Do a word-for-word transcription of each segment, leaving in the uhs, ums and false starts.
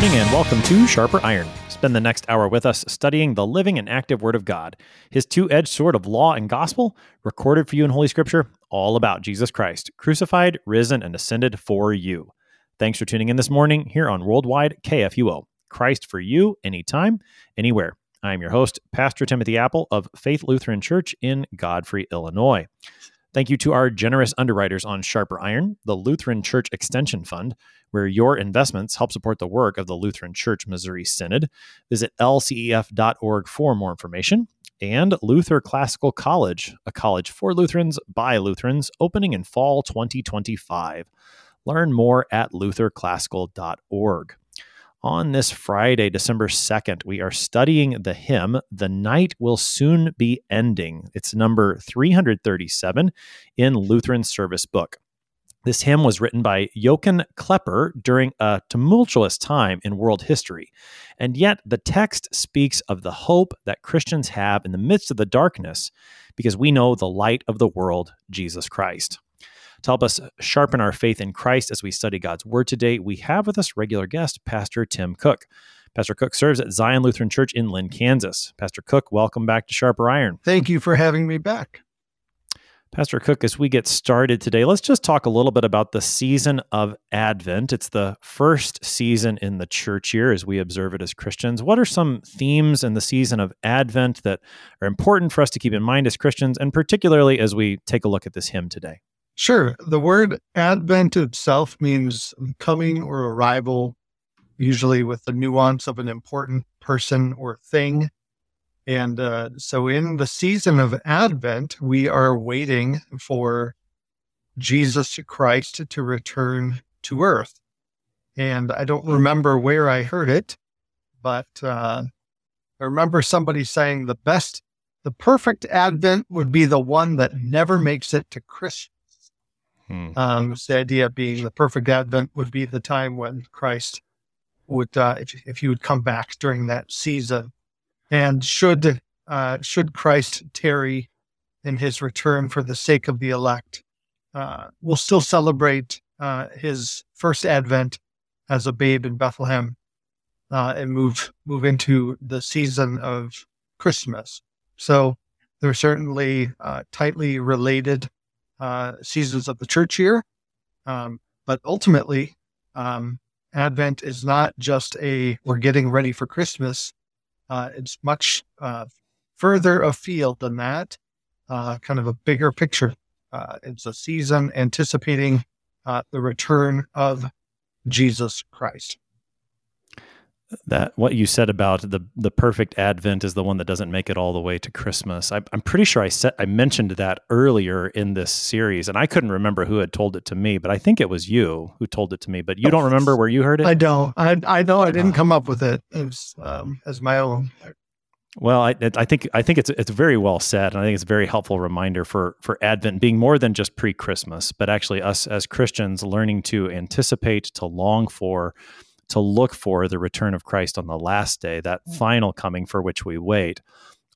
morning and welcome to Sharper Iron. Spend the next hour with us studying the living and active Word of God, His two-edged sword of law and gospel, recorded for you in Holy Scripture, all about Jesus Christ, crucified, risen, and ascended for you. Thanks for tuning in this morning here on Worldwide K F U O. Christ for you, anytime, anywhere. I am your host, Pastor Timothy Apple of Faith Lutheran Church in Godfrey, Illinois. Thank you to our generous underwriters on Sharper Iron, the Lutheran Church Extension Fund, where your investments help support the work of the Lutheran Church Missouri Synod. Visit l c e f dot org for more information. And Luther Classical College, a college for Lutherans by Lutherans, opening in fall twenty twenty-five. Learn more at luther classical dot org. On this Friday, December second, we are studying the hymn, The Night Will Soon Be Ending. It's number three hundred thirty-seven in Lutheran Service Book. This hymn was written by Jochen Klepper during a tumultuous time in world history. And yet the text speaks of the hope that Christians have in the midst of the darkness because we know the light of the world, Jesus Christ. To help us sharpen our faith in Christ as we study God's Word today, we have with us regular guest, Pastor Tim Cook. Pastor Cook serves at Zion Lutheran Church in Lynn, Kansas. Pastor Cook, welcome back to Sharper Iron. Thank you for having me back. Pastor Cook, as we get started today, let's just talk a little bit about the season of Advent. It's the first season in the church year as we observe it as Christians. What are some themes in the season of Advent that are important for us to keep in mind as Christians, and particularly as we take a look at this hymn today? Sure. The word Advent itself means coming or arrival, usually with the nuance of an important person or thing. And uh, so in the season of Advent, we are waiting for Jesus Christ to return to earth. And I don't remember where I heard it, but uh, I remember somebody saying the best, the perfect Advent would be the one that never makes it to Christmas. Hmm. Um, the idea being the perfect Advent would be the time when Christ would, uh, if, if he would come back during that season. And should uh, should Christ tarry in his return for the sake of the elect, uh, we'll still celebrate uh, his first Advent as a babe in Bethlehem uh, and move move into the season of Christmas. So they're certainly uh, tightly related Uh, seasons of the church year. Um, but ultimately, um, Advent is not just a, we're getting ready for Christmas. Uh, it's much uh, further afield than that, uh, kind of a bigger picture. Uh, it's a season anticipating uh, the return of Jesus Christ. That what you said about the the perfect Advent is the one that doesn't make it all the way to Christmas. I, I'm pretty sure I said I mentioned that earlier in this series, and I couldn't remember who had told it to me, but I think it was you who told it to me. But you don't remember where you heard it? I don't. I I know I didn't come up with it. It was um, as my own. Well, I, I think I think it's it's very well said, and I think it's a very helpful reminder for for Advent being more than just pre-Christmas, but actually us as Christians learning to anticipate, to long for, to look for the return of Christ on the last day, that final coming for which we wait,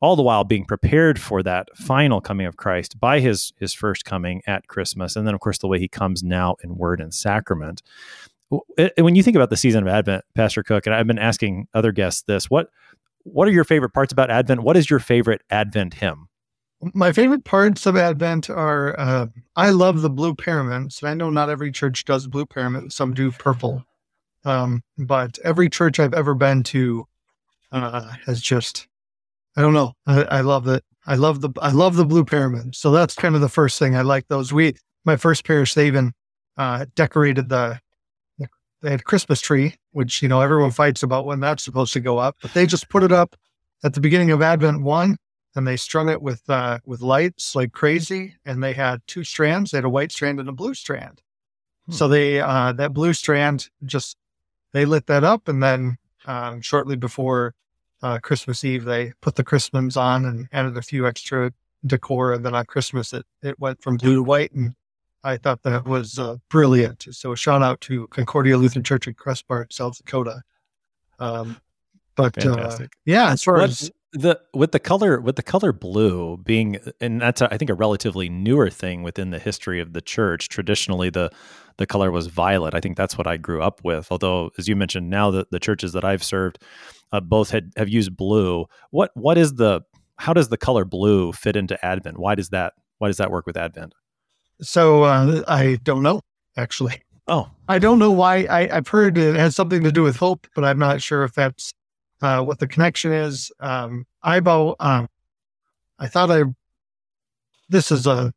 all the while being prepared for that final coming of Christ by his his first coming at Christmas, and then, of course, the way he comes now in word and sacrament. When you think about the season of Advent, Pastor Cook, and I've been asking other guests this, what what are your favorite parts about Advent? What is your favorite Advent hymn? My favorite parts of Advent are, uh, I love the blue pyramids, and I know not every church does blue pyramids, some do purple. Um, but every church I've ever been to, uh, has just, I don't know. I, I love it. I love the, I love the blue pyramid. So that's kind of the first thing I like those. We, my first parish, they even, uh, decorated the, they had Christmas tree, which, you know, everyone fights about when that's supposed to go up, but they just put it up at the beginning of Advent one, and they strung it with, uh, with lights like crazy. And they had two strands. They had a white strand and a blue strand. Hmm. So they, uh, that blue strand just, they lit that up, and then um, shortly before uh, Christmas Eve, they put the Christmas on and added a few extra decor. And then on Christmas, it, it went from blue to white, and I thought that was uh, brilliant. So a shout out to Concordia Lutheran Church in Crestbar, South Dakota. Um, but uh, yeah, as far as the with the color with the color blue being, and that's a, I think a relatively newer thing within the history of the church. Traditionally, the the color was violet. I think that's what I grew up with. Although, as you mentioned, now the, the churches that I've served uh, both had have used blue. What what is the how does the color blue fit into Advent? Why does that why does that work with Advent? So uh, I don't know, actually. Oh, I don't know why. I, I've heard it has something to do with hope, but I'm not sure if that's uh, what the connection is. Um, I've um, I thought I. This is a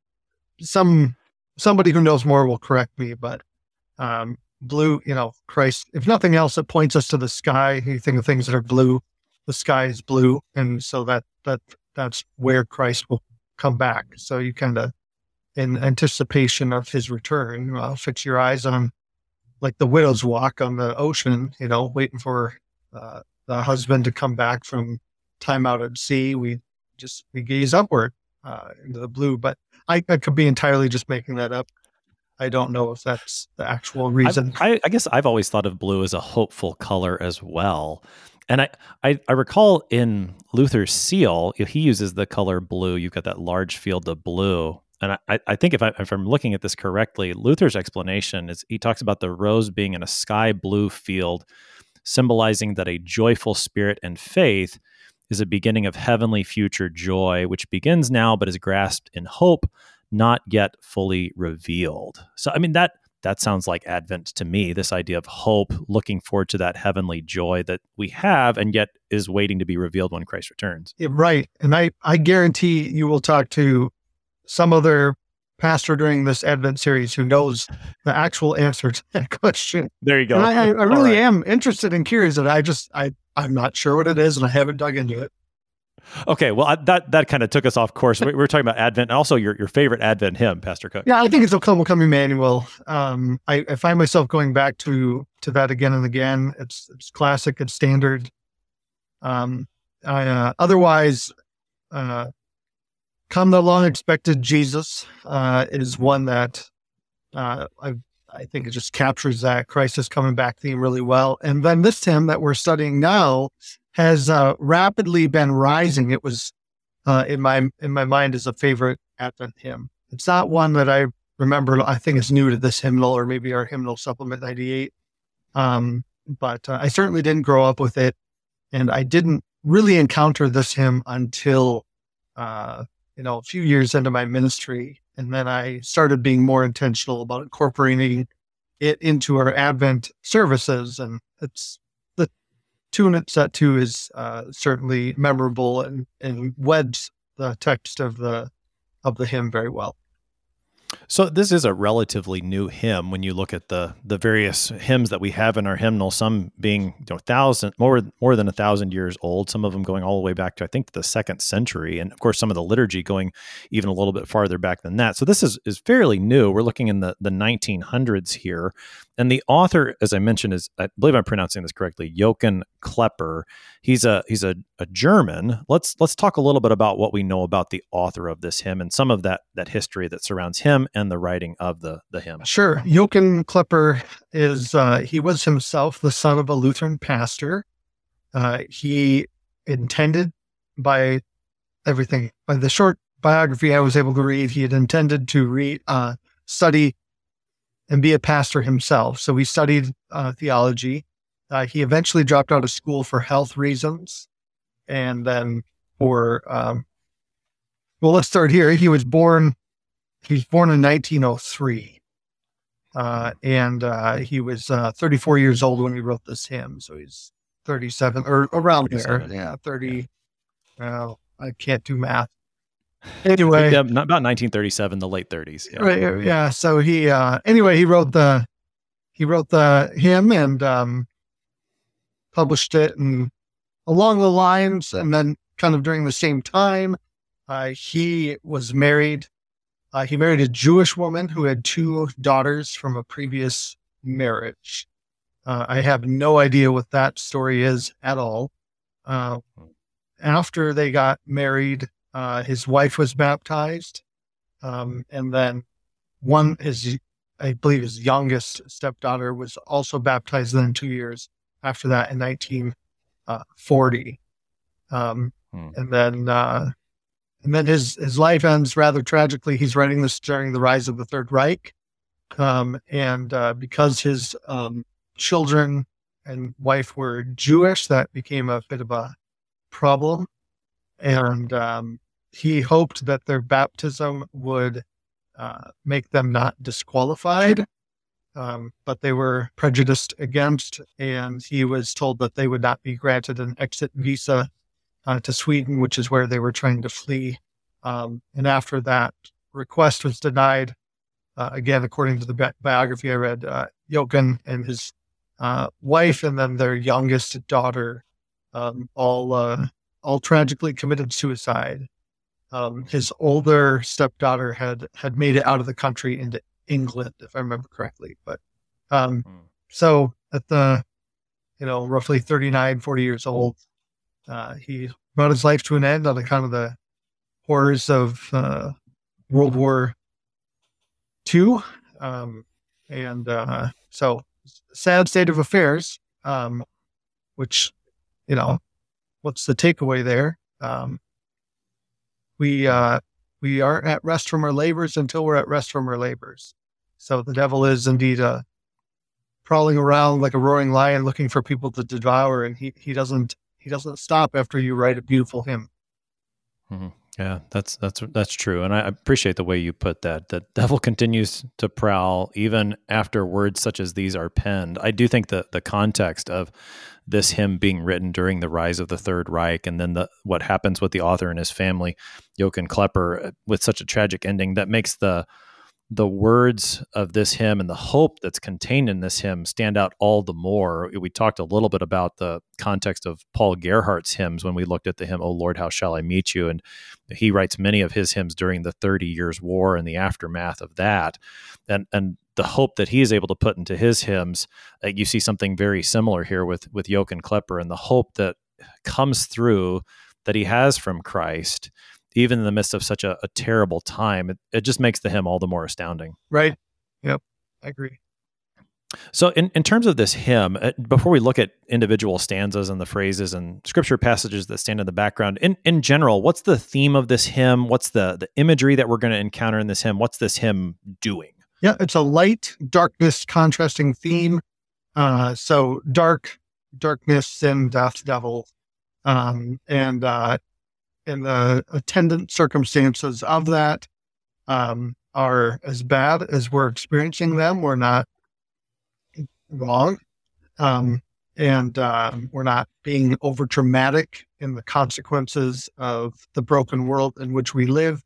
some somebody who knows more will correct me, but um, blue, you know, Christ. If nothing else, it points us to the sky. You think of things that are blue, the sky is blue, and so that that that's where Christ will come back. So you kind of, in anticipation of his return, well, fix your eyes on, like the widow's walk on the ocean, you know, waiting for uh, the husband to come back from time out at sea. We just, we gaze upward uh, into the blue, but I, I could be entirely just making that up. I don't know if that's the actual reason. I, I guess I've always thought of blue as a hopeful color as well. And I, I, I recall in Luther's seal, he uses the color blue. You've got that large field of blue. And I, I think if, I, if I'm looking at this correctly, Luther's explanation is he talks about the rose being in a sky blue field, symbolizing that a joyful spirit and faith is a beginning of heavenly future joy, which begins now but is grasped in hope, not yet fully revealed. So, I mean, that that sounds like Advent to me, this idea of hope, looking forward to that heavenly joy that we have and yet is waiting to be revealed when Christ returns. Yeah, right. And I, I guarantee you will talk to some other pastor during this Advent series who knows the actual answer to that question. There you go. And I, I really right. am interested and curious, and I just, I, I'm not sure what it is, and I haven't dug into it. Okay, well, I, that that kind of took us off course. We, we were talking about Advent, and also your, your favorite Advent hymn, Pastor Cook. Yeah, I think it's O Come, O Come, Emmanuel. Um, I, I find myself going back to to that again and again. It's it's classic, it's standard. Um, I uh, otherwise. Uh, Come the long-expected Jesus uh, is one that uh, I, I think it just captures that Christ is coming back theme really well. And then this hymn that we're studying now has uh, rapidly been rising. It was uh, in my in my mind as a favorite Advent hymn. It's not one that I remember. I think it's new to this hymnal, or maybe our hymnal supplement ninety-eight. Um, but uh, I certainly didn't grow up with it, and I didn't really encounter this hymn until. Uh, you know, a few years into my ministry. And then I started being more intentional about incorporating it into our Advent services. And it's the tune it's set to is uh, certainly memorable and, and weds the text of the, of the hymn very well. So this is a relatively new hymn when you look at the the various hymns that we have in our hymnal, some being you know, thousand, more, more than a thousand years old, some of them going all the way back to, I think, the second century, and of course, some of the liturgy going even a little bit farther back than that. So this is, is fairly new. We're looking in the, the nineteen hundreds here, and the author, as I mentioned, is, I believe I'm pronouncing this correctly, Jochen Klepper. He's a he's a, a German. Let's let's talk a little bit about what we know about the author of this hymn and some of that that history that surrounds him and the writing of the, the hymn. Sure. Jochen Klepper is, uh, he was himself the son of a Lutheran pastor. Uh, he intended by everything, by the short biography I was able to read, he had intended to read, uh, study and be a pastor himself. So he studied uh, theology. Uh, he eventually dropped out of school for health reasons. And then for, um, well, let's start here. He was born He was born in nineteen oh three, uh, and uh, he was uh, thirty-four years old when he wrote this hymn. So he's thirty-seven, or around thirty-seven, there. Yeah, thirty. Yeah. Uh, I can't do math. Anyway, yeah, about nineteen thirty-seven, the late thirties. Yeah. Right, yeah. So he uh, anyway he wrote the he wrote the hymn and um, published it, and along the lines, and then kind of during the same time, uh, he was married. Uh, he married a Jewish woman who had two daughters from a previous marriage. Uh, I have no idea what that story is at all. Uh, after they got married, uh, his wife was baptized. Um, and then one, his, I believe his youngest stepdaughter was also baptized then two years after that in nineteen forty. Um, hmm. And then... Uh, And then his, his life ends rather tragically. He's writing this during the rise of the Third Reich. Um, and uh, because his um, children and wife were Jewish, that became a bit of a problem. And um, he hoped that their baptism would uh, make them not disqualified, um, but they were prejudiced against. And he was told that they would not be granted an exit visa uh, to Sweden, which is where they were trying to flee. Um, and after that request was denied, Uh, again, according to the bi- biography I read, uh, Jochen and his uh, wife and then their youngest daughter um, all uh, all tragically committed suicide. Um, his older stepdaughter had, had made it out of the country into England, if I remember correctly. But um, hmm. so at the, you know, roughly thirty-nine, forty years old, uh, he brought his life to an end on account of the horrors of uh, World War Two, um, and uh, so sad state of affairs, um, which, you know, what's the takeaway there? Um, we uh, we aren't at rest from our labors until we're at rest from our labors. So the devil is indeed uh, prowling around like a roaring lion looking for people to devour, and he, he doesn't he doesn't stop after you write a beautiful hymn. Mm-hmm. Yeah, that's that's that's true, and I appreciate the way you put that. The devil continues to prowl even after words such as these are penned. I do think that the context of this hymn being written during the rise of the Third Reich, and then the, what happens with the author and his family, Jochen Klepper, with such a tragic ending, that makes the the words of this hymn and the hope that's contained in this hymn stand out all the more. We talked a little bit about the context of Paul Gerhardt's hymns when we looked at the hymn, "O Lord, How Shall I Meet You?" And he writes many of his hymns during the Thirty Years' War and the aftermath of that. And and the hope that he is able to put into his hymns, uh, you see something very similar here with, with Jochen Klepper, and the hope that comes through that he has from Christ even in the midst of such a, a terrible time. It, it just makes the hymn all the more astounding. Right. Yep. I agree. So in, in terms of this hymn, uh, before we look at individual stanzas and the phrases and scripture passages that stand in the background, in, in general, what's the theme of this hymn? What's the, the imagery that we're going to encounter in this hymn? What's this hymn doing? Yeah, it's a light, darkness, contrasting theme. Uh, so dark, darkness, sin, death, devil, um, and uh and the attendant circumstances of that um, are as bad as we're experiencing them. We're not wrong, um, and uh, we're not being over dramatic in the consequences of the broken world in which we live,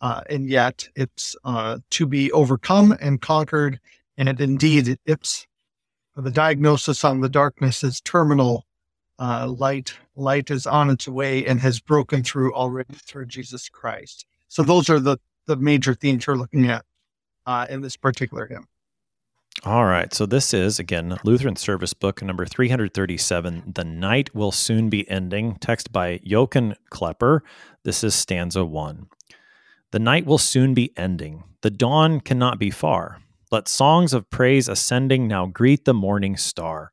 uh, and yet it's uh, to be overcome and conquered, and it, indeed it, it's the diagnosis on the darkness is terminal. Uh, light, light is on its way and has broken through already through Jesus Christ. So those are the, the major themes we're looking at uh, in this particular hymn. All right. So this is, again, Lutheran Service Book number three thirty-seven, "The Night Will Soon Be Ending," text by Jochen Klepper. This is stanza one. "The night will soon be ending. The dawn cannot be far. Let songs of praise ascending now greet the morning star.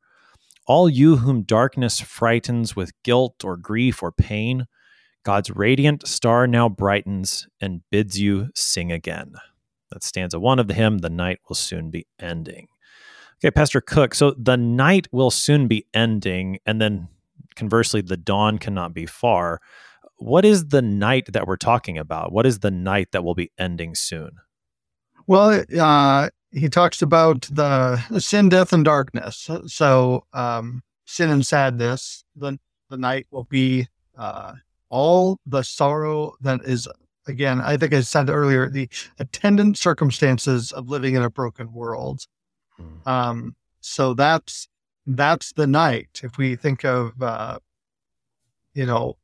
All you whom darkness frightens with guilt or grief or pain, God's radiant star now brightens and bids you sing again." That's stanza one of the hymn, "The Night Will Soon Be Ending." Okay, Pastor Cook, so the night will soon be ending, and then conversely, the dawn cannot be far. What is the night that we're talking about? What is the night that will be ending soon? Well, uh... he talks about the sin, death, and darkness. So um, sin and sadness, the, the night will be uh, all the sorrow that is, again, I think I said earlier, the attendant circumstances of living in a broken world. Mm. Um, so that's that's the night. If we think of, uh, you know,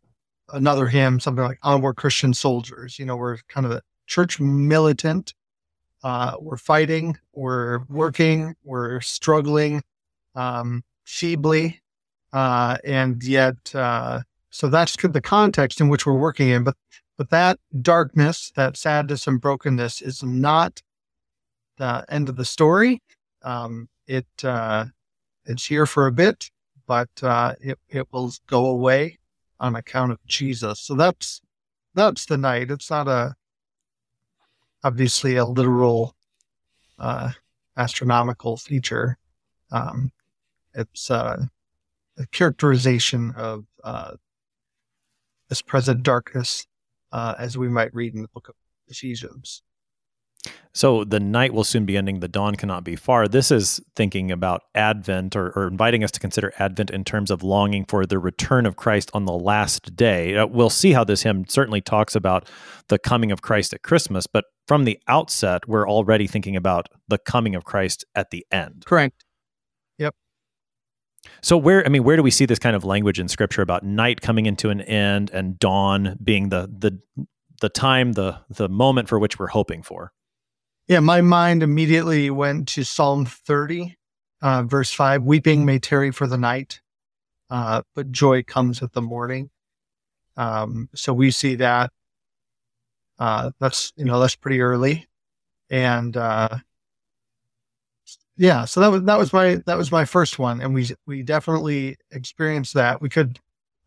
another hymn, something like "Onward Christian Soldiers," you know, we're kind of a church militant. Uh, we're fighting, we're working, we're struggling um, feebly, uh, and yet, uh, so that's the context in which we're working in. But but that darkness, that sadness and brokenness is not the end of the story. Um, it uh, it's here for a bit, but uh, it, it will go away on account of Jesus. So that's that's the night. It's not a Obviously, a literal uh, astronomical feature. Um, it's uh, a characterization of uh, this present darkness, uh, as we might read in the book of Ephesians. So the night will soon be ending, the dawn cannot be far. This is thinking about Advent, or, or inviting us to consider Advent in terms of longing for the return of Christ on the last day. We'll see how this hymn certainly talks about the coming of Christ at Christmas, but from the outset, we're already thinking about the coming of Christ at the end. Correct. Yep. So where, I mean, where do we see this kind of language in Scripture about night coming into an end and dawn being the the the time, the the moment for which we're hoping for? Yeah, my mind immediately went to Psalm thirty, uh, verse five, weeping may tarry for the night, uh, but joy comes with the morning. Um, so we see that, uh, that's, you know, that's pretty early. And, uh, yeah, so that was, that was my, that was my first one. And we, we definitely experienced that. We could,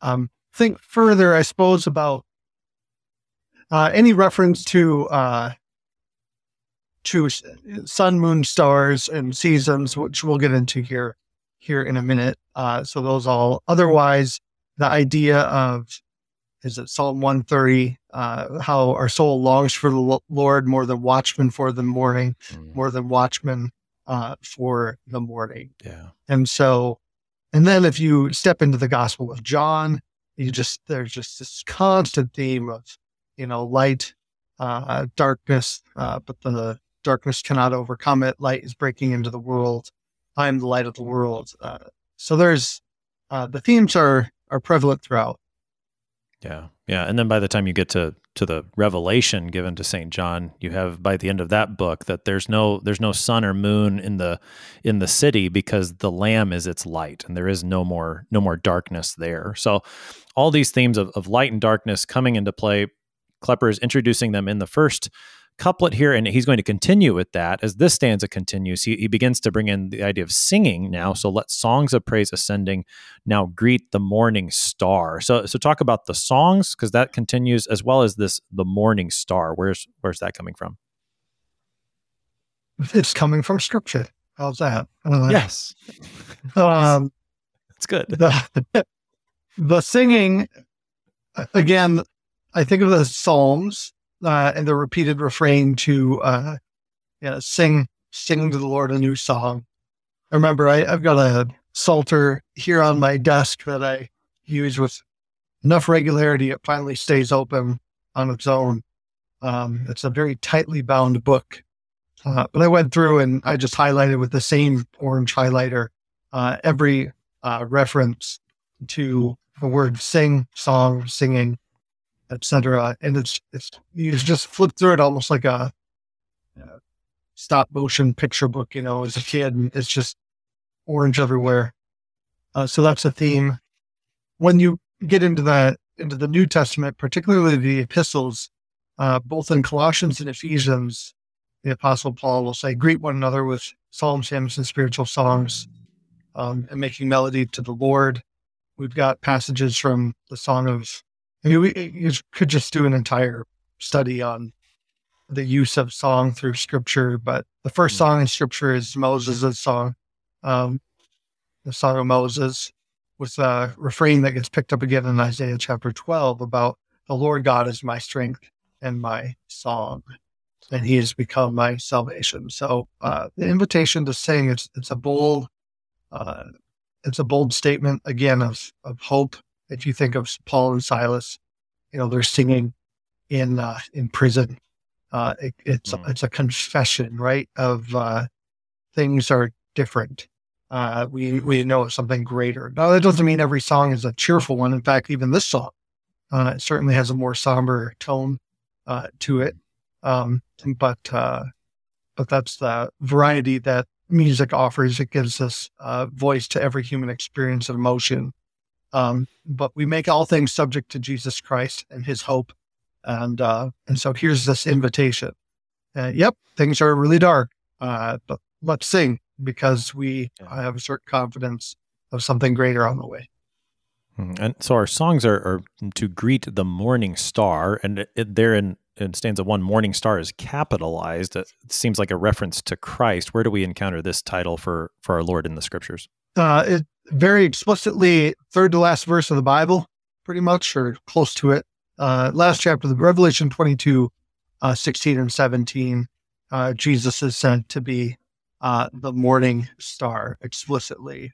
um, think further, I suppose, about, uh, any reference to, uh, to sun, moon, stars, and seasons, which we'll get into here here in a minute. Uh, so those all. Otherwise, the idea of, is it Psalm one thirty, uh, how our soul longs for the Lord more than watchmen for the morning, mm. more than watchmen uh, for the morning. Yeah. And so, and then if you step into the Gospel of John, you just, there's just this constant theme of, you know, light, uh, darkness, uh, but the darkness cannot overcome it. Light is breaking into the world. I am the light of the world. Uh, so there's, uh, the themes are, are prevalent throughout. Yeah. Yeah. And then by the time you get to, to the Revelation given to Saint John, you have by the end of that book that there's no, there's no sun or moon in the, in the city because the Lamb is its light and there is no more, no more darkness there. So all these themes of, of light and darkness coming into play, Klepper is introducing them in the first couplet here, and he's going to continue with that. As this stanza continues, he, he begins to bring in the idea of singing now. So let songs of praise ascending now greet the morning star. So so talk about the songs, because that continues, as well as this, the morning star. Where's where's that coming from? It's coming from Scripture. How's that? Uh, yes. Um, it's good. The, the singing, again, I think of the Psalms, Uh, and the repeated refrain to uh, you know, sing, sing to the Lord a new song. I remember I, I've got a Psalter here on my desk that I use with enough regularity, it finally stays open on its own. Um, it's a very tightly bound book. Uh, but I went through and I just highlighted with the same orange highlighter uh, every uh, reference to the word sing, song, singing, et cetera. And it's, it's, you just flip through it almost like a uh, stop motion picture book, you know, as a kid, and it's just orange everywhere. Uh, so that's a theme. When you get into the, into the New Testament, particularly the epistles, uh, both in Colossians and Ephesians, the Apostle Paul will say, greet one another with psalms, hymns, and spiritual songs, um, and making melody to the Lord. We've got passages from the Song of, I mean, we, you could just do an entire study on the use of song through Scripture, but the first song in Scripture is Moses' song, um, the Song of Moses, with a refrain that gets picked up again in Isaiah chapter twelve about the Lord God is my strength and my song, and he has become my salvation. So uh, the invitation to sing, it's, it's a bold, uh, it's a bold statement again of, of hope. If you think of Paul and Silas, you know, they're singing in uh, in prison. Uh, it, it's mm. it's a confession, right? Of uh, things are different. Uh, we we know something greater. Now that doesn't mean every song is a cheerful one. In fact, even this song uh, it certainly has a more somber tone uh, to it. Um, but uh, but that's the variety that music offers. It gives us uh, voice to every human experience and emotion. Um, but we make all things subject to Jesus Christ and his hope. And, uh, and so here's this invitation. Uh, yep. Things are really dark, uh, but let's sing because we yeah. have a certain confidence of something greater on the way. And so our songs are, are to greet the morning star, and it, it, they're in in stanza one, morning star is capitalized. It seems like a reference to Christ. Where do we encounter this title for, for our Lord in the scriptures? Uh, it very explicitly, third to last verse of the Bible, pretty much, or close to it. Uh, last chapter of Revelation twenty-two, uh, sixteen and seventeen, uh, Jesus is said to be uh, the morning star explicitly.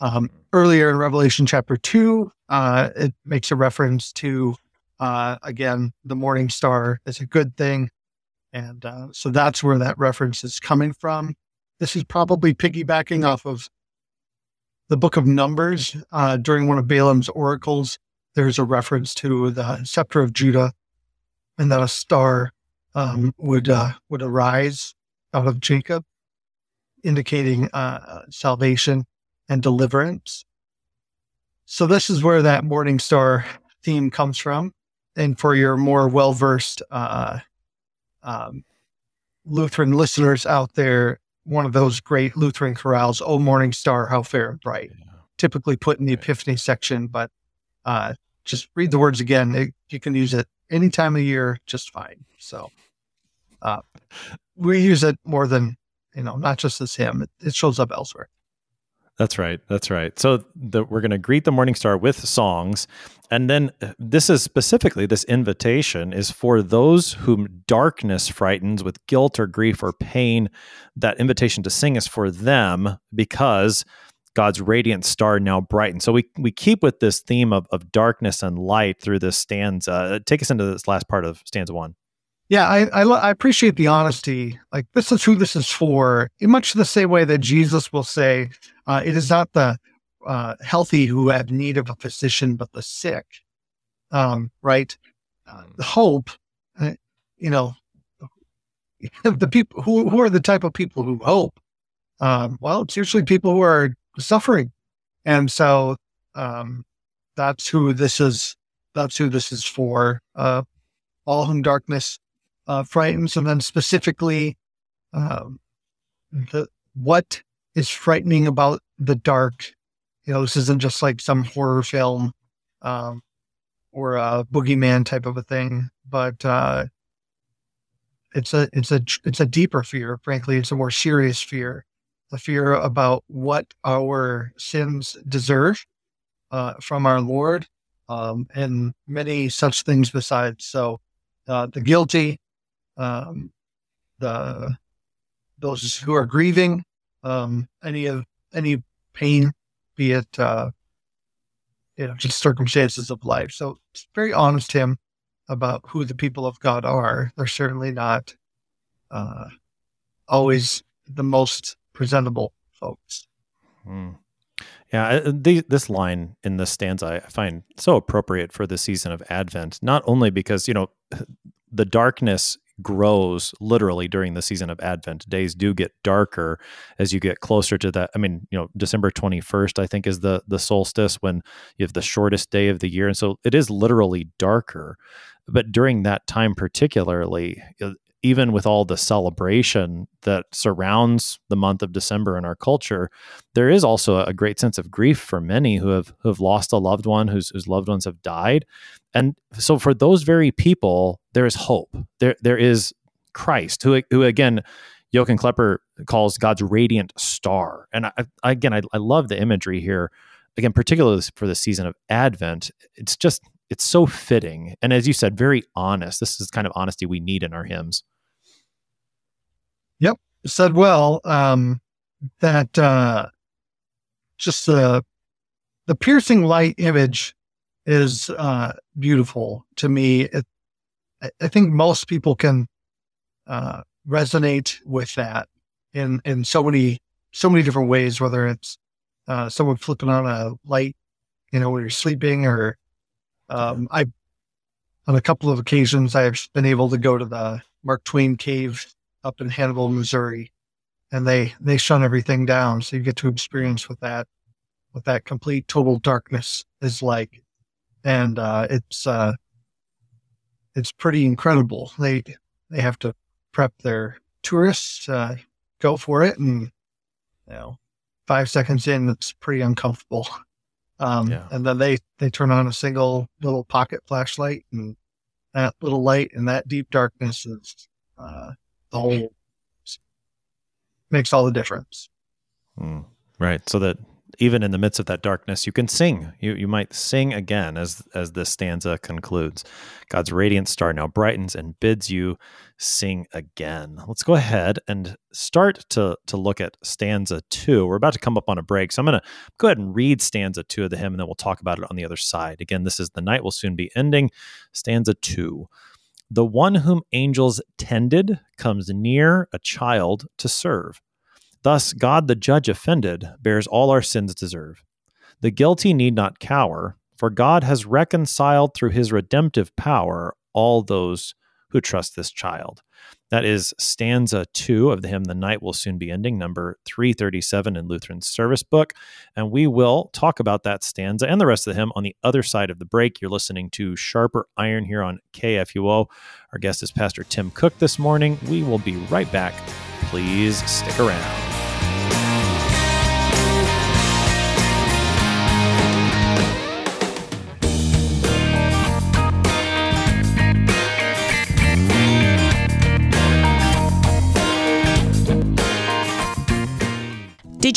Um, earlier in Revelation chapter two, uh, it makes a reference to, uh, again, the morning star is a good thing. And uh, so that's where that reference is coming from. This is probably piggybacking off of the Book of Numbers. Uh, during one of Balaam's oracles, there's a reference to the scepter of Judah, and that a star um, would uh, would arise out of Jacob, indicating uh, salvation and deliverance. So this is where that morning star theme comes from. And for your more well-versed uh, um, Lutheran listeners out there, one of those great Lutheran chorales, "O Morning Star, How Fair and Bright," yeah. typically put in the Epiphany section, but uh, just read the words again. It, you can use it any time of year, just fine. So uh, we use it more than, you know, not just this hymn. It, it shows up elsewhere. That's right. That's right. So the, we're going to greet the morning star with songs. And then this is specifically, this invitation is for those whom darkness frightens with guilt or grief or pain. That invitation to sing is for them because God's radiant star now brightens. So we we keep with this theme of, of darkness and light through this stanza. Take us into this last part of stanza one. Yeah, I, I, I appreciate the honesty. Like, this is who this is for, in much the same way that Jesus will say, uh, it is not the uh, healthy who have need of a physician, but the sick, um, right? Uh, the hope, uh, you know, the people who, who are the type of people who hope. Um, well, it's usually people who are suffering. And so um, that's who this is. That's who this is for, uh, all whom darkness Uh, frightens, and then specifically, um, the what is frightening about the dark? You know, this isn't just like some horror film um, or a boogeyman type of a thing, but uh, it's a it's a it's a deeper fear. Frankly, it's a more serious fear, the fear about what our sins deserve uh, from our Lord, um, and many such things besides. So, uh, the guilty. Um, the those who are grieving, um, any of any pain, be it uh, you know, just circumstances of life. So it's very honest hymn about who the people of God are. They're certainly not uh, always the most presentable folks. Mm. Yeah, the, this line in this stanza I find so appropriate for the season of Advent. Not only because, you know, the darkness grows literally during the season of Advent. Days do get darker as you get closer to that. I mean, you know, December twenty-first, I think, is the the solstice, when you have the shortest day of the year. And so it is literally darker. But during that time particularly, even with all the celebration that surrounds the month of December in our culture, there is also a great sense of grief for many who have who have lost a loved one, whose whose loved ones have died. And so for those very people, there is hope. There there is Christ, who who again, Jochen Klepper calls God's radiant star. And I, I, again, I, I love the imagery here. Again, particularly for the season of Advent, it's just it's so fitting. And as you said, very honest. This is the kind of honesty we need in our hymns. Yep. Said well, um, that uh, just uh, the piercing light image is uh, beautiful to me. It, I think most people can uh, resonate with that in, in so many so many different ways, whether it's uh, someone flipping on a light, you know, when you're sleeping, or um, I, on a couple of occasions, I've been able to go to the Mark Twain cave up in Hannibal, Missouri, and they, they shut everything down. So you get to experience what that, what that complete total darkness is like. And, uh, it's, uh, it's pretty incredible. They, they have to prep their tourists, uh, go for it. And, you know, five seconds in, it's pretty uncomfortable. Um, yeah. And then they, they turn on a single little pocket flashlight, and that little light and that deep darkness is uh, the whole makes all the difference. Mm, right. So that even in the midst of that darkness, you can sing. You you might sing again as as this stanza concludes. God's radiant star now brightens and bids you sing again. Let's go ahead and start to to look at stanza two. We're about to come up on a break, so I'm going to go ahead and read stanza two of the hymn, and then we'll talk about it on the other side. Again, this is The Night Will Soon Be Ending, stanza two. The one whom angels tended comes near a child to serve. Thus, God, the judge offended, bears all our sins deserve. The guilty need not cower, for God has reconciled through his redemptive power all those who trust this child. That is stanza two of the hymn, The Night Will Soon Be Ending, number three thirty-seven in Lutheran Service Book. And we will talk about that stanza and the rest of the hymn on the other side of the break. You're listening to Sharper Iron here on K F U O. Our guest is Pastor Tim Cook this morning. We will be right back. Please stick around. Did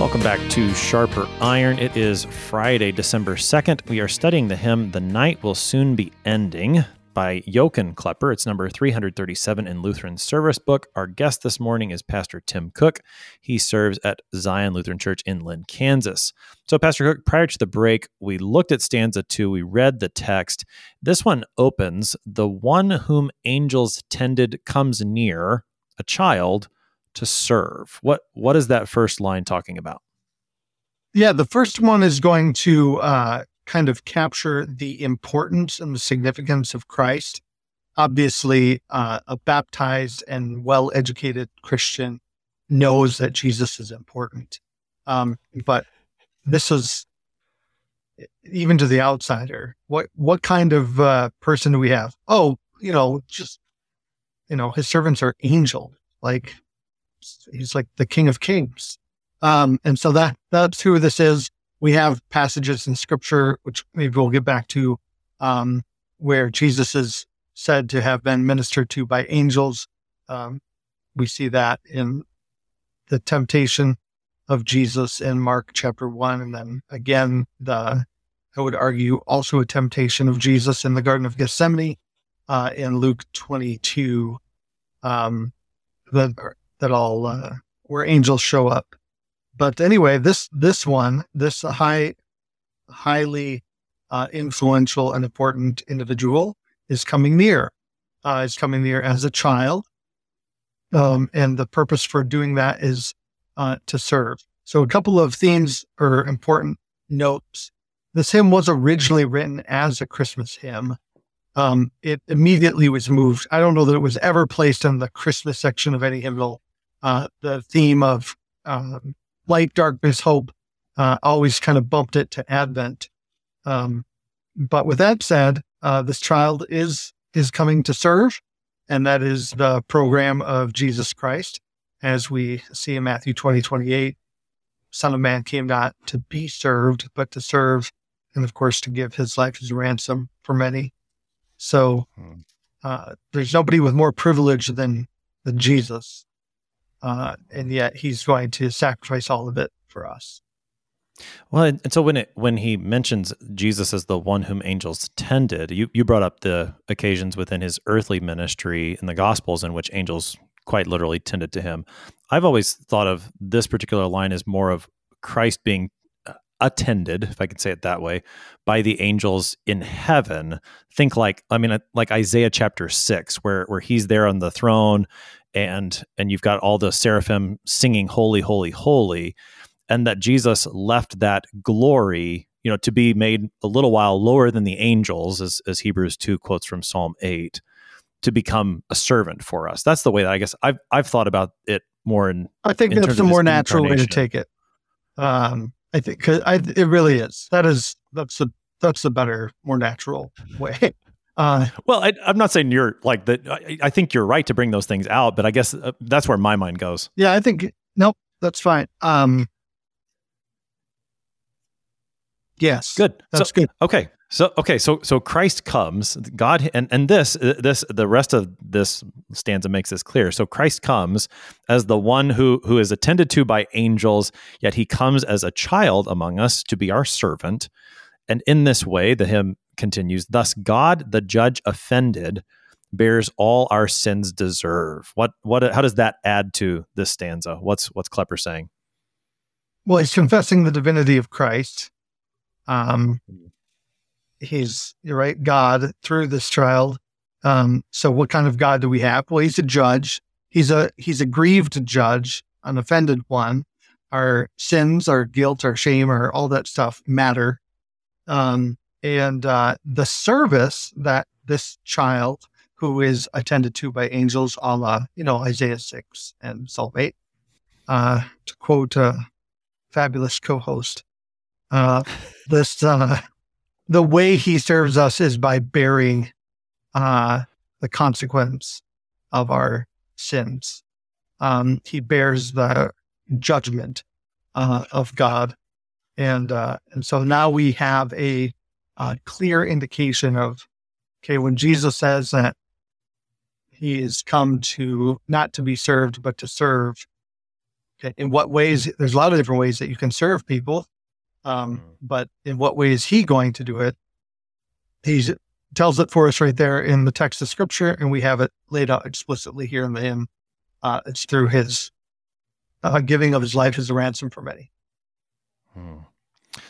Welcome back to Sharper Iron. It is Friday, December second. We are studying the hymn, The Night Will Soon Be Ending, by Jochen Klepper. It's number three thirty-seven in Lutheran Service Book. Our guest this morning is Pastor Tim Cook. He serves at Zion Lutheran Church in Lynn, Kansas. So, Pastor Cook, prior to the break, we looked at stanza two. We read the text. This one opens, the one whom angels tended comes near, a child to serve. What what is that first line talking about? Yeah, the first one is going to uh, kind of capture the importance and the significance of Christ. Obviously, uh, a baptized and well-educated Christian knows that Jesus is important. Um, but this is, even to the outsider, what, what kind of uh, person do we have? Oh, you know, just, you know, his servants are angels. Like, he's like the King of Kings. Um, and so that that's who this is. We have passages in Scripture, which maybe we'll get back to, um, where Jesus is said to have been ministered to by angels. Um, we see that in the temptation of Jesus in Mark chapter one. And then again, the I would argue also a temptation of Jesus in the Garden of Gethsemane uh, in Luke twenty-two. Um, the That all uh, where angels show up, but anyway, this this one, this high, highly uh, influential and important individual is coming near. Uh, is coming near as a child, um, and the purpose for doing that is uh, to serve. So, a couple of themes or important notes. This hymn was originally written as a Christmas hymn. Um, it immediately was moved. I don't know that it was ever placed in the Christmas section of any hymnal. Uh, the theme of uh, light, darkness, hope uh, always kind of bumped it to Advent. Um, but with that said, uh, this child is is coming to serve, and that is the program of Jesus Christ, as we see in Matthew twenty twenty-eight. Son of Man came not to be served, but to serve, and of course to give his life as a ransom for many. So uh, there's nobody with more privilege than than Jesus. Uh, and yet he's going to sacrifice all of it for us. Well, and so when it when he mentions Jesus as the one whom angels tended, you, you brought up the occasions within his earthly ministry in the Gospels in which angels quite literally tended to him. I've always thought of this particular line as more of Christ being attended, if I can say it that way, by the angels in heaven. Think like, I mean, like Isaiah chapter six, where where he's there on the throne, and and you've got all the seraphim singing, holy, holy, holy. And that Jesus left that glory, you know, to be made a little while lower than the angels, as, as Hebrews two quotes from Psalm eight, to become a servant for us. That's the way that I guess I've I've thought about it more. In I think in that's the more natural way to take it. Um, I think because it really is. That is that's the that's the better, more natural way. Uh, well, I, I'm not saying you're like that. I, I think you're right to bring those things out, but I guess that's where my mind goes. Yeah, I think nope, that's fine. Um, Yes. Good. That's so, good. Okay. So, okay. So, so Christ comes, God, and, and this, this, the rest of this stanza makes this clear. So Christ comes as the one who, who is attended to by angels, yet he comes as a child among us to be our servant. And in this way, the hymn continues, thus God, the judge offended, bears all our sins deserve. What, what, how does that add to this stanza? What's, what's Klepper saying? Well, he's confessing the divinity of Christ. Um, he's, you're right, God through this child. Um, so what kind of God do we have? Well, he's a judge. He's a, he's a grieved judge, an offended one. Our sins, our guilt, our shame, our, all that stuff matter. Um, and, uh, the service that this child who is attended to by angels, a la, you know, Isaiah six and Psalm eight, uh, to quote a fabulous co-host, Uh, this, uh, the way he serves us is by bearing, uh, the consequence of our sins. Um, he bears the judgment, uh, of God. And, uh, and so now we have a, uh, clear indication of, okay, when Jesus says that he is come to, not to be served, but to serve. Okay. In what ways? There's a lot of different ways that you can serve people. Um, but in what way is he going to do it? He tells it for us right there in the text of scripture, and we have it laid out explicitly here in the hymn. Uh, it's through his uh, giving of his life as a ransom for many. Hmm.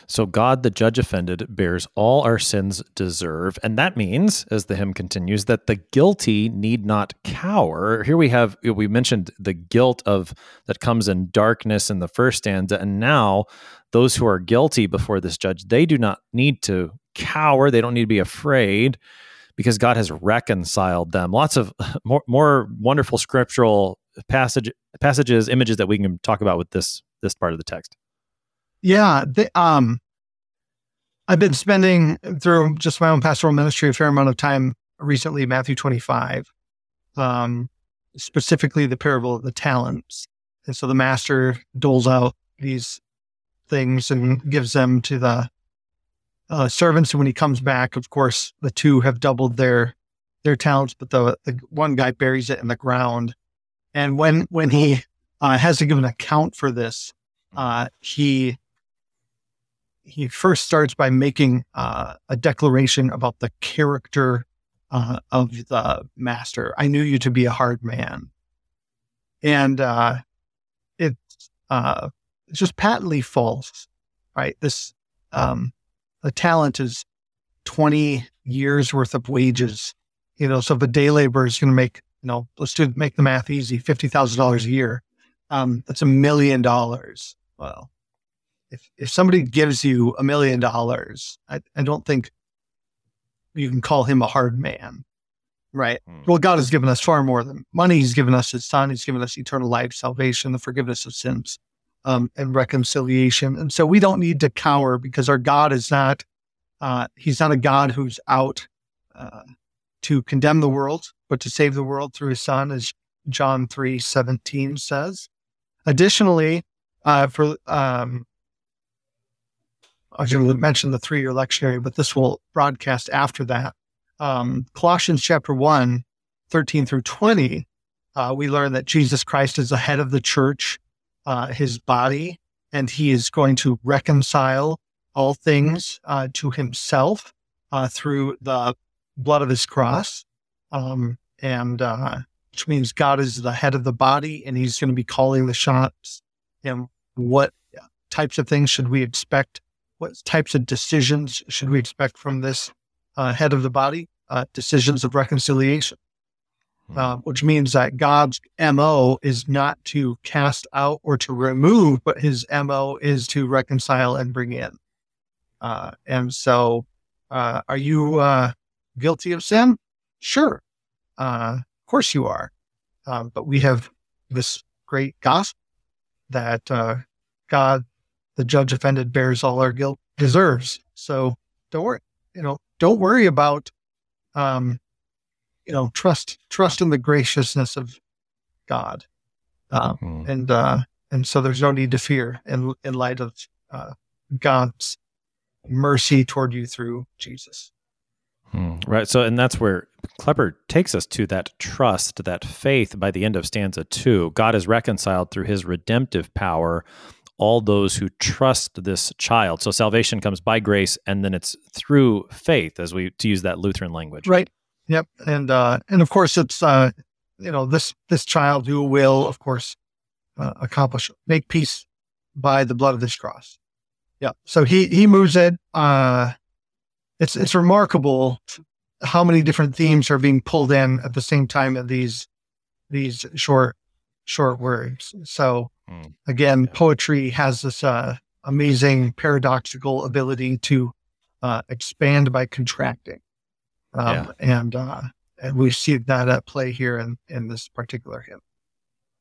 So God, the judge offended, bears all our sins deserve. And that means, as the hymn continues, that the guilty need not cower. Here we have, we mentioned the guilt of that comes in darkness in the first stanza. And now those who are guilty before this judge, they do not need to cower. They don't need to be afraid because God has reconciled them. Lots of more, more wonderful scriptural passage, passages, images that we can talk about with this, this part of the text. Yeah, they, um, I've been spending through just my own pastoral ministry a fair amount of time recently, Matthew twenty-five, um, specifically the parable of the talents. And so the master doles out these things and gives them to the uh, servants. And when he comes back, of course, the two have doubled their their talents, but the, the one guy buries it in the ground. And when, when he uh, has to give an account for this, uh, he... He first starts by making uh, a declaration about the character uh, of the master. I knew you to be a hard man. And uh, it's, uh, it's just patently false, right? This, um, the talent is twenty years worth of wages. You know, so if a day laborer is going to make, you know, let's do make the math easy, fifty thousand dollars a year. Um, that's a million dollars. Well, If if somebody gives you a million dollars, I, I don't think you can call him a hard man, right? Mm. Well, God has given us far more than money. He's given us his son. He's given us eternal life, salvation, the forgiveness of sins, um, and reconciliation. And so we don't need to cower because our God is not, uh, he's not a God who's out uh, to condemn the world, but to save the world through his son, as John three seventeen says. Additionally, uh, for... Um, I was going to mention the three-year lectionary, but this will broadcast after that. Um, Colossians chapter one, thirteen through twenty, uh, we learn that Jesus Christ is the head of the church, uh, his body, and he is going to reconcile all things uh, to himself uh, through the blood of his cross, um, and uh, which means God is the head of the body, and he's going to be calling the shots. And what types of things should we expect? What types of decisions should we expect from this uh, head of the body? Uh, decisions of reconciliation, uh, which means that God's M O is not to cast out or to remove, but his M O is to reconcile and bring in. Uh, and so uh, are you uh, guilty of sin? Sure. Uh, of course you are. Um, but we have this great gospel that uh, God, the judge offended, bears all our guilt deserves. So don't worry, you know, don't worry about, um, you know, trust, trust in the graciousness of God. Um, mm-hmm. And, uh, and so there's no need to fear in, in light of uh, God's mercy toward you through Jesus. Hmm. Right. So, and that's where Klepper takes us to that trust, that faith by the end of stanza two. God has reconciled through his redemptive power all those who trust this child. So salvation comes by grace, and then it's through faith, as we, to use that Lutheran language. Right. Yep. And, uh, and of course it's, uh, you know, this, this child who will, of course, uh, accomplish, make peace by the blood of this cross. Yeah. So he, he moves it. Uh, it's, it's remarkable how many different themes are being pulled in at the same time of these, these short, short words. So again, poetry has this, uh, amazing paradoxical ability to, uh, expand by contracting. Um, yeah. and, uh, and we see that at play here in, in this particular hymn.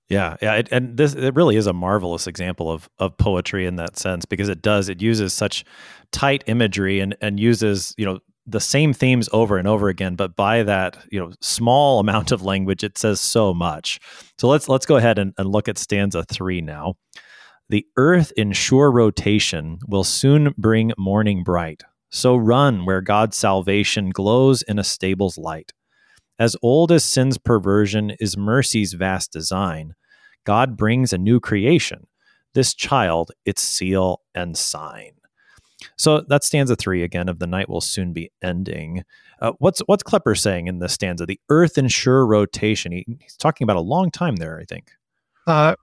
Yeah, yeah, it, and this it really is a marvelous example of of poetry in that sense, because it does it uses such tight imagery and and uses, you know, the same themes over and over again, but by that, you know, small amount of language, it says so much. So let's let's go ahead and, and look at stanza three now. The earth in sure rotation will soon bring morning bright. So run where God's salvation glows in a stable's light. As old as sin's perversion is mercy's vast design. God brings a new creation, this child, its seal and sign. So that's stanza three again of The Night Will Soon Be Ending. Uh, what's what's Klepper saying in this stanza? The earth in sure rotation. He, he's talking about a long time there, I think. Uh,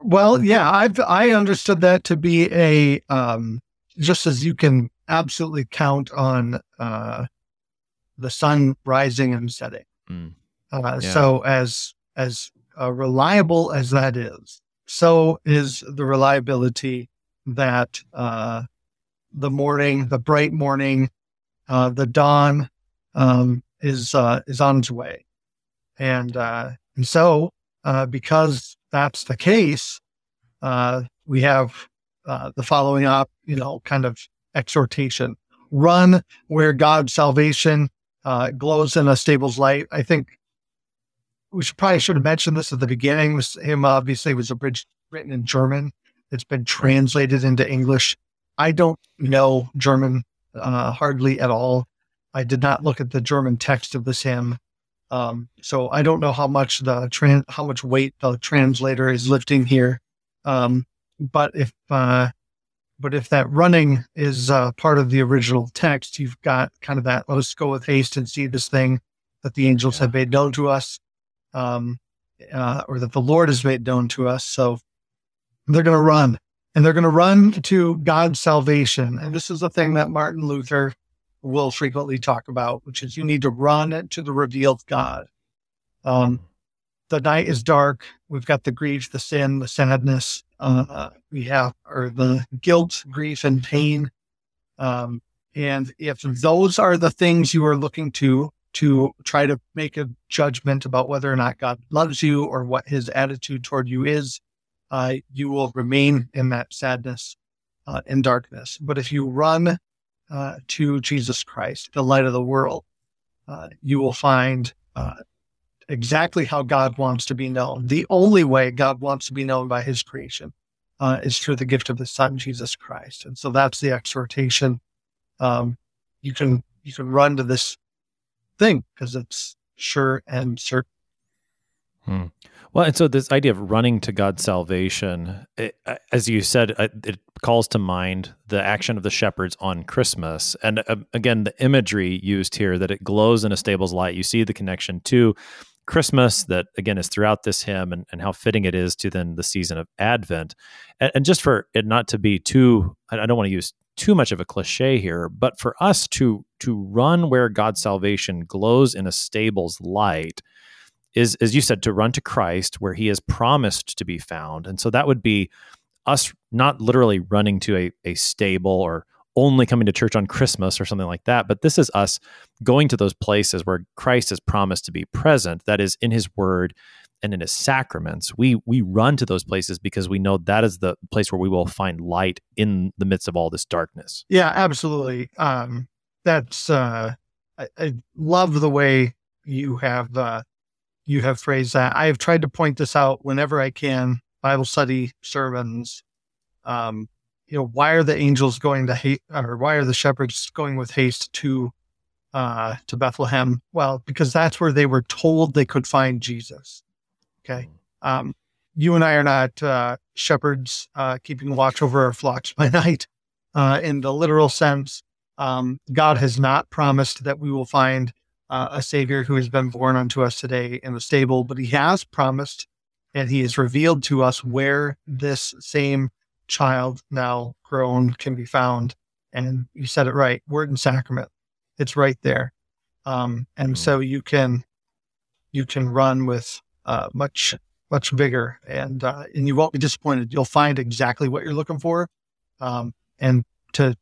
well, yeah, I've I understood that to be a um, just as you can absolutely count on uh, the sun rising and setting. Mm. Uh, yeah. So as, as uh, reliable as that is, so is the reliability that uh, the morning, the bright morning, uh, the dawn um, is, uh, is on its way. And, uh, and so uh, because that's the case, uh, we have uh, the following up, you know, kind of exhortation, run where God's salvation Uh, glows in a stable's light. I think we should probably should have mentioned this at the beginning. This hymn obviously was abridged, written in German. It's been translated into English. I don't know German uh, hardly at all. I did not look at the German text of this hymn, um, so I don't know how much the tran- how much weight the translator is lifting here. Um, but if uh, But if that running is uh, part of the original text, you've got kind of that, let us go with haste and see this thing that the angels yeah. have made known to us, um, uh, or that the Lord has made known to us. So they're going to run, and they're going to run to God's salvation. And this is a thing that Martin Luther will frequently talk about, which is you need to run to the revealed God. Um, the night is dark. We've got the grief, the sin, the sadness. Uh, we have, or the guilt, grief, and pain. Um, and if those are the things you are looking to, to try to make a judgment about whether or not God loves you or what his attitude toward you is, uh, you will remain in that sadness uh, and darkness. But if you run uh, to Jesus Christ, the light of the world, uh, you will find uh exactly how God wants to be known. The only way God wants to be known by his creation uh, is through the gift of the Son, Jesus Christ. And so that's the exhortation. Um, you can you can run to this thing because it's sure and certain. Hmm. Well, and so this idea of running to God's salvation, it, as you said, it calls to mind the action of the shepherds on Christmas. And uh, again, the imagery used here, that it glows in a stable's light. You see the connection to Christmas that, again, is throughout this hymn, and, and how fitting it is to then the season of Advent. And, and just for it not to be too, I don't want to use too much of a cliche here, but for us to to run where God's salvation glows in a stable's light is, as you said, to run to Christ where he is promised to be found. And so that would be us not literally running to a, a stable or only coming to church on Christmas or something like that, but this is us going to those places where Christ is promised to be present, that is in his word and in his sacraments. We we run to those places because we know that is the place where we will find light in the midst of all this darkness. Yeah, absolutely. Um, that's uh, I, I love the way you have uh, you have phrased that. I have tried to point this out whenever I can. Bible study sermons. Um, You know, why are the angels going to haste, or why are the shepherds going with haste to uh, to Bethlehem? Well, because that's where they were told they could find Jesus. Okay, um, you and I are not uh, shepherds uh, keeping watch over our flocks by night uh, in the literal sense. Um, God has not promised that we will find uh, a Savior who has been born unto us today in the stable, but he has promised, and he has revealed to us where this same child, now grown, can be found. And you said it right, word and sacrament. It's right there. Um, and mm-hmm. so you can, you can run with uh, much, much vigor, and, uh, and you won't be disappointed. You'll find exactly what you're looking for. Um, and to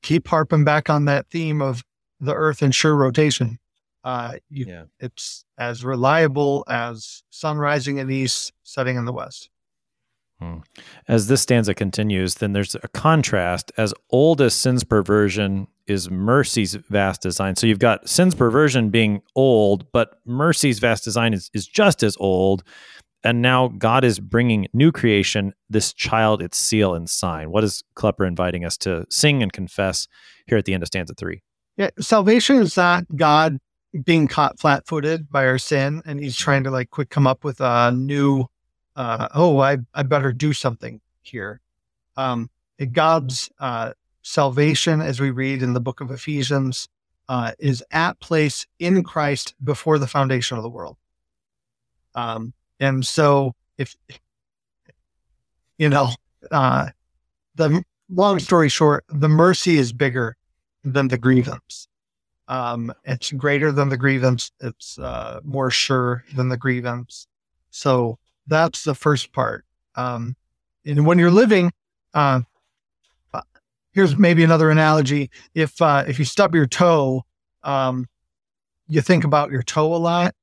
keep harping back on that theme of the earth in sure rotation, uh, you, yeah. it's as reliable as sun rising in the east, setting in the west. As this stanza continues, then there's a contrast. As old as sin's perversion is mercy's vast design. So you've got sin's perversion being old, but mercy's vast design is, is just as old. And now God is bringing new creation, this child, its seal and sign. What is Klepper inviting us to sing and confess here at the end of stanza three? Yeah, salvation is not God being caught flat-footed by our sin, and he's trying to like quick come up with a new... Uh, oh, I, I better do something here. Um, God's uh, salvation, as we read in the book of Ephesians, uh, is at place in Christ before the foundation of the world. Um, and so if, you know, uh, the long story short, the mercy is bigger than the grievance. Um, it's greater than the grievance. It's uh, more sure than the grievance. So that's the first part. Um, and when you're living, uh, here's maybe another analogy. If, uh, if you stub your toe, um, you think about your toe a lot,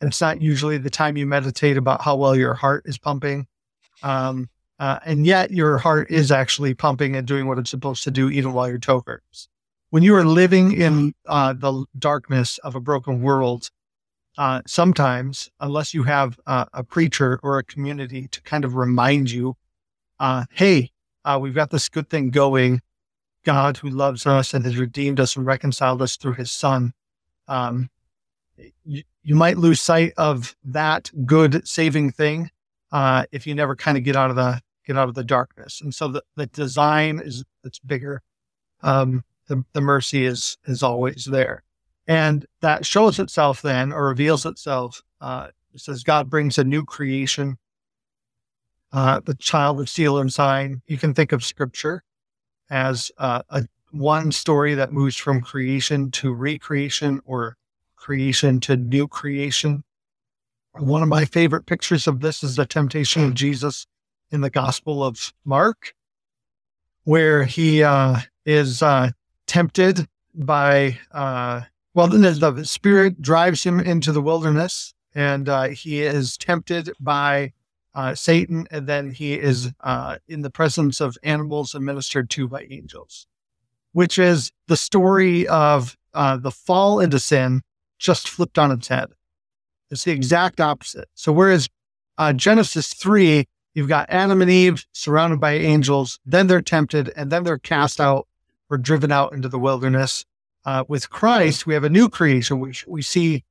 and it's not usually the time you meditate about how well your heart is pumping. Um, uh, and yet your heart is actually pumping and doing what it's supposed to do, even while your toe hurts. When you are living in, uh, the darkness of a broken world, Uh, sometimes, unless you have uh, a preacher or a community to kind of remind you, uh, hey, uh, we've got this good thing going. God, who loves us and has redeemed us and reconciled us through his son. Um, you, you might lose sight of that good saving thing uh, if you never kind of get out of the get out of the darkness. And so the, the design is it's bigger. Um, the, the mercy is is always there. And that shows itself then, or reveals itself. Uh, it says God brings a new creation, uh, the child of seal and sign. You can think of Scripture as uh, a one story that moves from creation to recreation, or creation to new creation. One of my favorite pictures of this is the temptation of Jesus in the Gospel of Mark, where he uh, is uh, tempted by... Uh, Well, then the spirit drives him into the wilderness, and uh, he is tempted by uh, Satan, and then he is uh, in the presence of animals and ministered to by angels, which is the story of uh, the fall into sin just flipped on its head. It's the exact opposite. So whereas uh, Genesis three, you've got Adam and Eve surrounded by angels, then they're tempted, and then they're cast out or driven out into the wilderness. Uh, with Christ, we have a new creation. We we see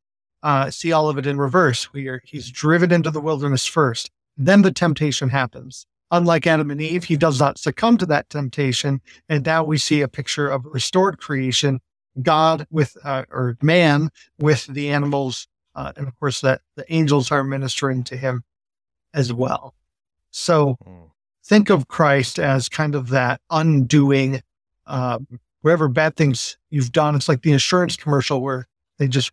uh, see all of it in reverse, where he's driven into the wilderness first. Then the temptation happens. Unlike Adam and Eve, he does not succumb to that temptation. And now we see a picture of restored creation, God with, uh, or man with the animals. Uh, and of course, that the angels are ministering to him as well. So think of Christ as kind of that undoing, um, wherever bad things you've done. It's like the insurance commercial where they just,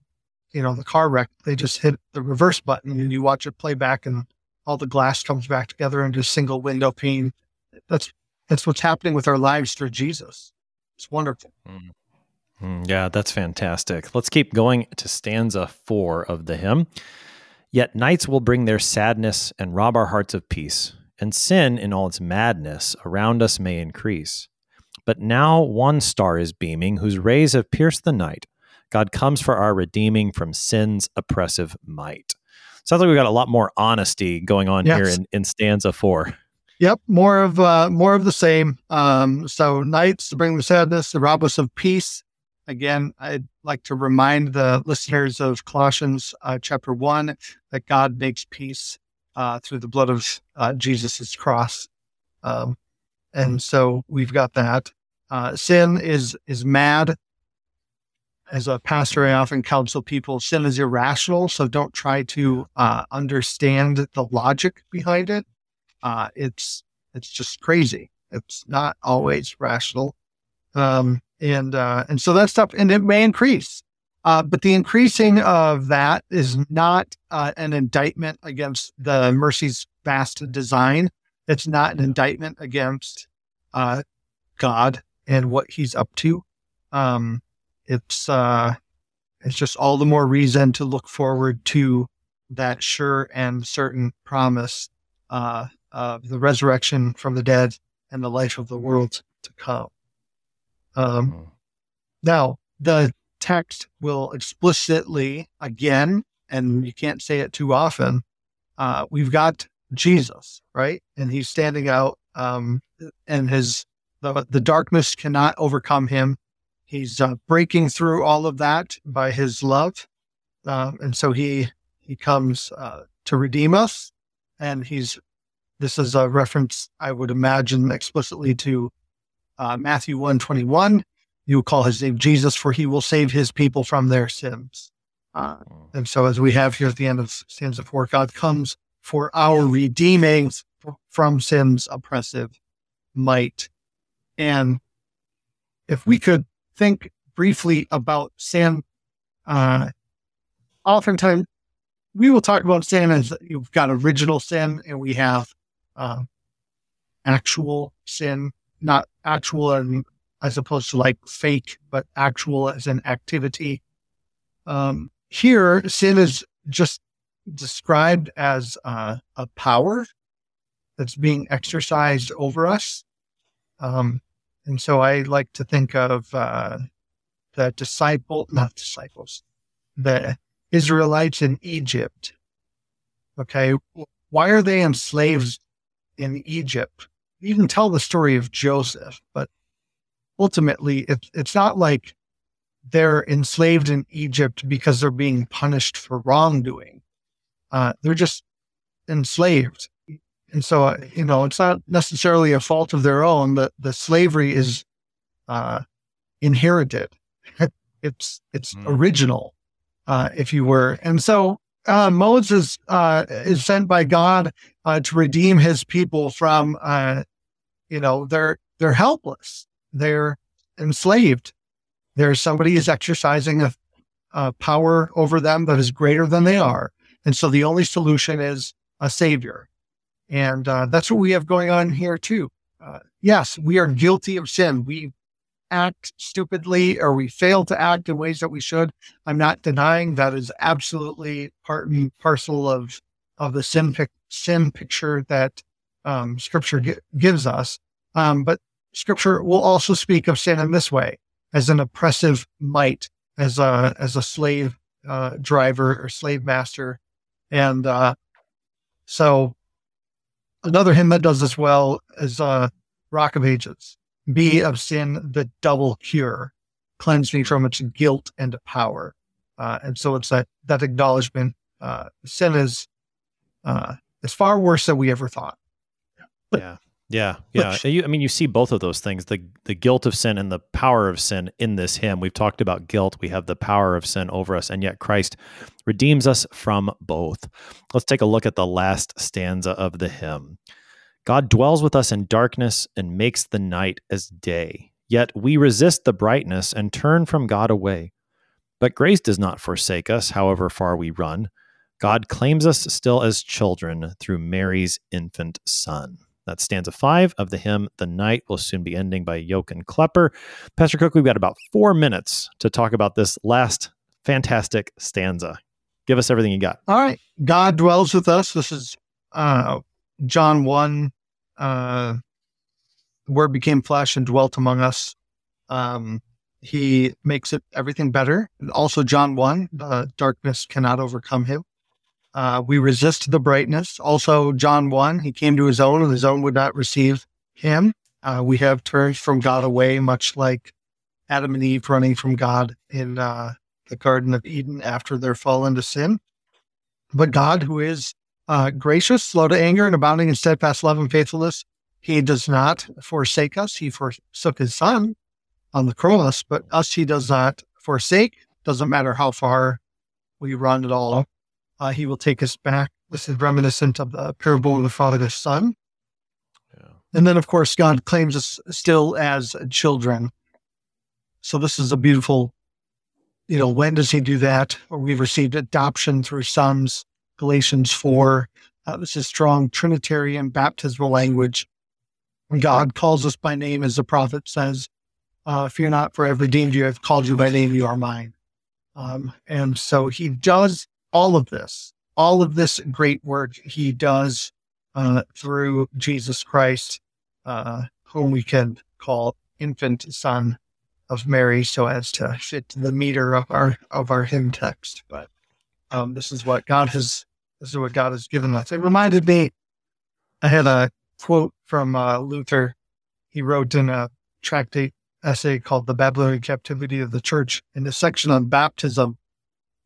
you know, the car wreck, they just hit the reverse button and you watch it play back and all the glass comes back together into a single window pane. That's that's what's happening with our lives through Jesus. It's wonderful. Mm-hmm. Yeah, that's fantastic. Let's keep going to stanza four of the hymn. Yet nights will bring their sadness and rob our hearts of peace, and sin in all its madness around us may increase. But now one star is beaming, whose rays have pierced the night. God comes for our redeeming from sin's oppressive might. Sounds like we've got a lot more honesty going on yes. here in, in stanza four. Yep, more of uh, more of the same. Um, so nights to bring the sadness, to rob us of peace. Again, I'd like to remind the listeners of Colossians uh, chapter one that God makes peace uh, through the blood of uh, Jesus' cross. Um, and so we've got that. Uh, sin is is mad. As a pastor, I often counsel people, sin is irrational, so don't try to uh, understand the logic behind it. Uh, it's it's just crazy. It's not always rational. Um, and uh, and so that stuff, and it may increase. Uh, but the increasing of that is not uh, an indictment against the mercy's vast design. It's not an indictment against uh, God and what he's up to. Um It's uh, it's just all the more reason to look forward to that sure and certain promise uh, of the resurrection from the dead and the life of the world to come. Um, now, the text will explicitly, again, and you can't say it too often, uh, we've got Jesus, right? And he's standing out, um, and his the, the darkness cannot overcome him. He's uh, breaking through all of that by his love. Uh, and so he he comes uh, to redeem us. And he's this is a reference, I would imagine, explicitly to uh, Matthew one twenty-one. You will call his name Jesus, for he will save his people from their sins. Uh, and so as we have here at the end of stanza four, God comes for our redeeming from sin's oppressive might. And if we could think briefly about sin. Uh, oftentimes, we will talk about sin as you've got original sin and we have uh, actual sin, not actual and as opposed to like fake, but actual as an activity. Um, here, sin is just described as uh, a power that's being exercised over us. Um, And so I like to think of uh, the disciple, not disciples, the Israelites in Egypt. Okay, why are they enslaved in Egypt? You can tell the story of Joseph, but ultimately it, it's not like they're enslaved in Egypt because they're being punished for wrongdoing. Uh, they're just enslaved. And so, you know, it's not necessarily a fault of their own. The, the slavery is uh, inherited. it's it's mm. original, uh, if you were. And so uh, Moses uh, is sent by God uh, to redeem his people from, uh, you know, they're they're helpless. They're enslaved. There's somebody is exercising a, a power over them that is greater than they are. And so the only solution is a savior. And uh, that's what we have going on here, too. Uh, yes, we are guilty of sin. We act stupidly or we fail to act in ways that we should. I'm not denying that is absolutely part and parcel of, of the sin, pic- sin picture that um, Scripture gi- gives us. Um, but Scripture will also speak of sin in this way, as an oppressive might, as a, as a slave uh, driver or slave master. And uh, so... Another hymn that does this well is uh, Rock of Ages. Be of sin the double cure. Cleanse me from its guilt and power. Uh, and so it's that, that acknowledgement, uh, sin is, uh, is far worse than we ever thought. But, yeah. Yeah. Yeah. But, you, I mean, you see both of those things, the, the guilt of sin and the power of sin in this hymn. We've talked about guilt. We have the power of sin over us, and yet Christ redeems us from both. Let's take a look at the last stanza of the hymn. God dwells with us in darkness and makes the night as day. Yet we resist the brightness and turn from God away. But grace does not forsake us, however far we run. God claims us still as children through Mary's infant son. That's stanza five of the hymn, The Night Will Soon Be Ending by Jochen Klepper. Pastor Cook, we've got about four minutes to talk about this last fantastic stanza. Give us everything you got. All right. God dwells with us. This is uh, John one. Uh, the Word became flesh and dwelt among us. Um, he makes it everything better. And also John one, uh, darkness cannot overcome him. Uh, we resist the brightness. Also, John one, he came to his own, and his own would not receive him. Uh, we have turned from God away, much like Adam and Eve running from God in uh, the Garden of Eden after their fall into sin. But God, who is uh, gracious, slow to anger, and abounding in steadfast love and faithfulness, he does not forsake us. He forsook his son on the cross, but us he does not forsake. Doesn't matter how far we run at all. Uh, he will take us back. This is reminiscent of the parable of the prodigal son. Yeah. And then, of course, God claims us still as children. So this is a beautiful, you know, when does he do that? Or we've received adoption through sons, Galatians four. Uh, this is strong Trinitarian baptismal language. God calls us by name, as the prophet says, uh, fear not, for I have redeemed you. I have called you by name. You are mine. Um, and so he does all of this, all of this great work he does uh, through Jesus Christ, uh, whom we can call infant son of Mary, so as to fit the meter of our of our hymn text. But um, this is what God has this is what God has given us. It reminded me. I had a quote from uh, Luther. He wrote in a tractate essay called "The Babylonian Captivity of the Church." In the section on baptism,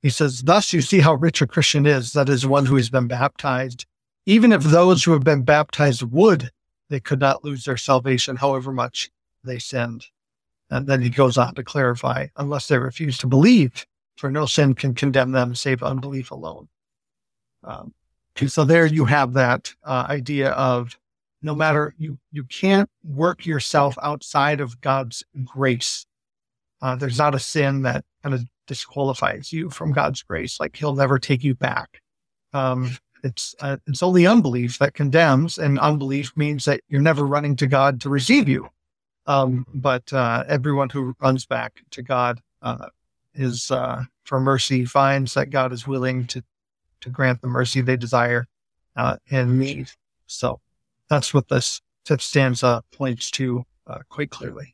he says, thus you see how rich a Christian is, that is, one who has been baptized. Even if those who have been baptized would, they could not lose their salvation, however much they sinned. And then he goes on to clarify, unless they refuse to believe, for no sin can condemn them, save unbelief alone. Um, so there you have that uh, idea of no matter, you, you can't work yourself outside of God's grace. Uh, there's not a sin that kind of disqualifies you from God's grace. Like he'll never take you back. Um, it's, uh, it's only unbelief that condemns, and unbelief means that you're never running to God to receive you. Um, but, uh, everyone who runs back to God, uh, is, uh, for mercy finds that God is willing to, to grant the mercy they desire, uh, and need. So that's what this fifth stanza points to, uh, quite clearly.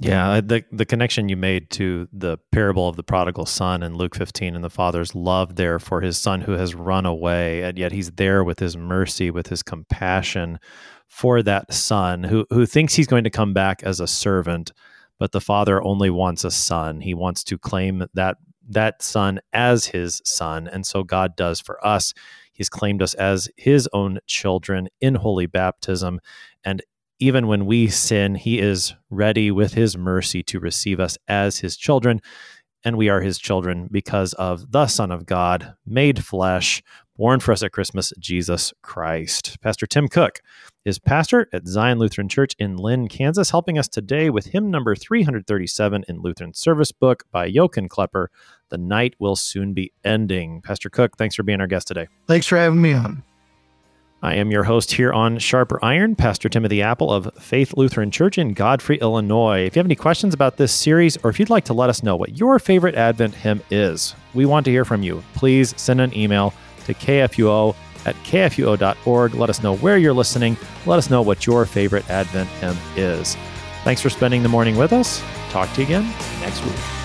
Yeah, the the connection you made to the parable of the prodigal son in Luke fifteen and the father's love there for his son who has run away, and yet he's there with his mercy, with his compassion for that son who who thinks he's going to come back as a servant, but the father only wants a son. He wants to claim that that son as his son, and so God does for us. He's claimed us as his own children in holy baptism, and even when we sin, he is ready with his mercy to receive us as his children, and we are his children because of the Son of God, made flesh, born for us at Christmas, Jesus Christ. Pastor Tim Cook is pastor at Zion Lutheran Church in Lynn, Kansas, helping us today with hymn number three thirty-seven in Lutheran Service Book by Jochen Klepper, The Night Will Soon Be Ending. Pastor Cook, thanks for being our guest today. Thanks for having me on. I am your host here on Sharper Iron, Pastor Timothy Apple of Faith Lutheran Church in Godfrey, Illinois. If you have any questions about this series, or if you'd like to let us know what your favorite Advent hymn is, we want to hear from you. Please send an email to K F U O at K F U O dot org. Let us know where you're listening. Let us know what your favorite Advent hymn is. Thanks for spending the morning with us. Talk to you again next week.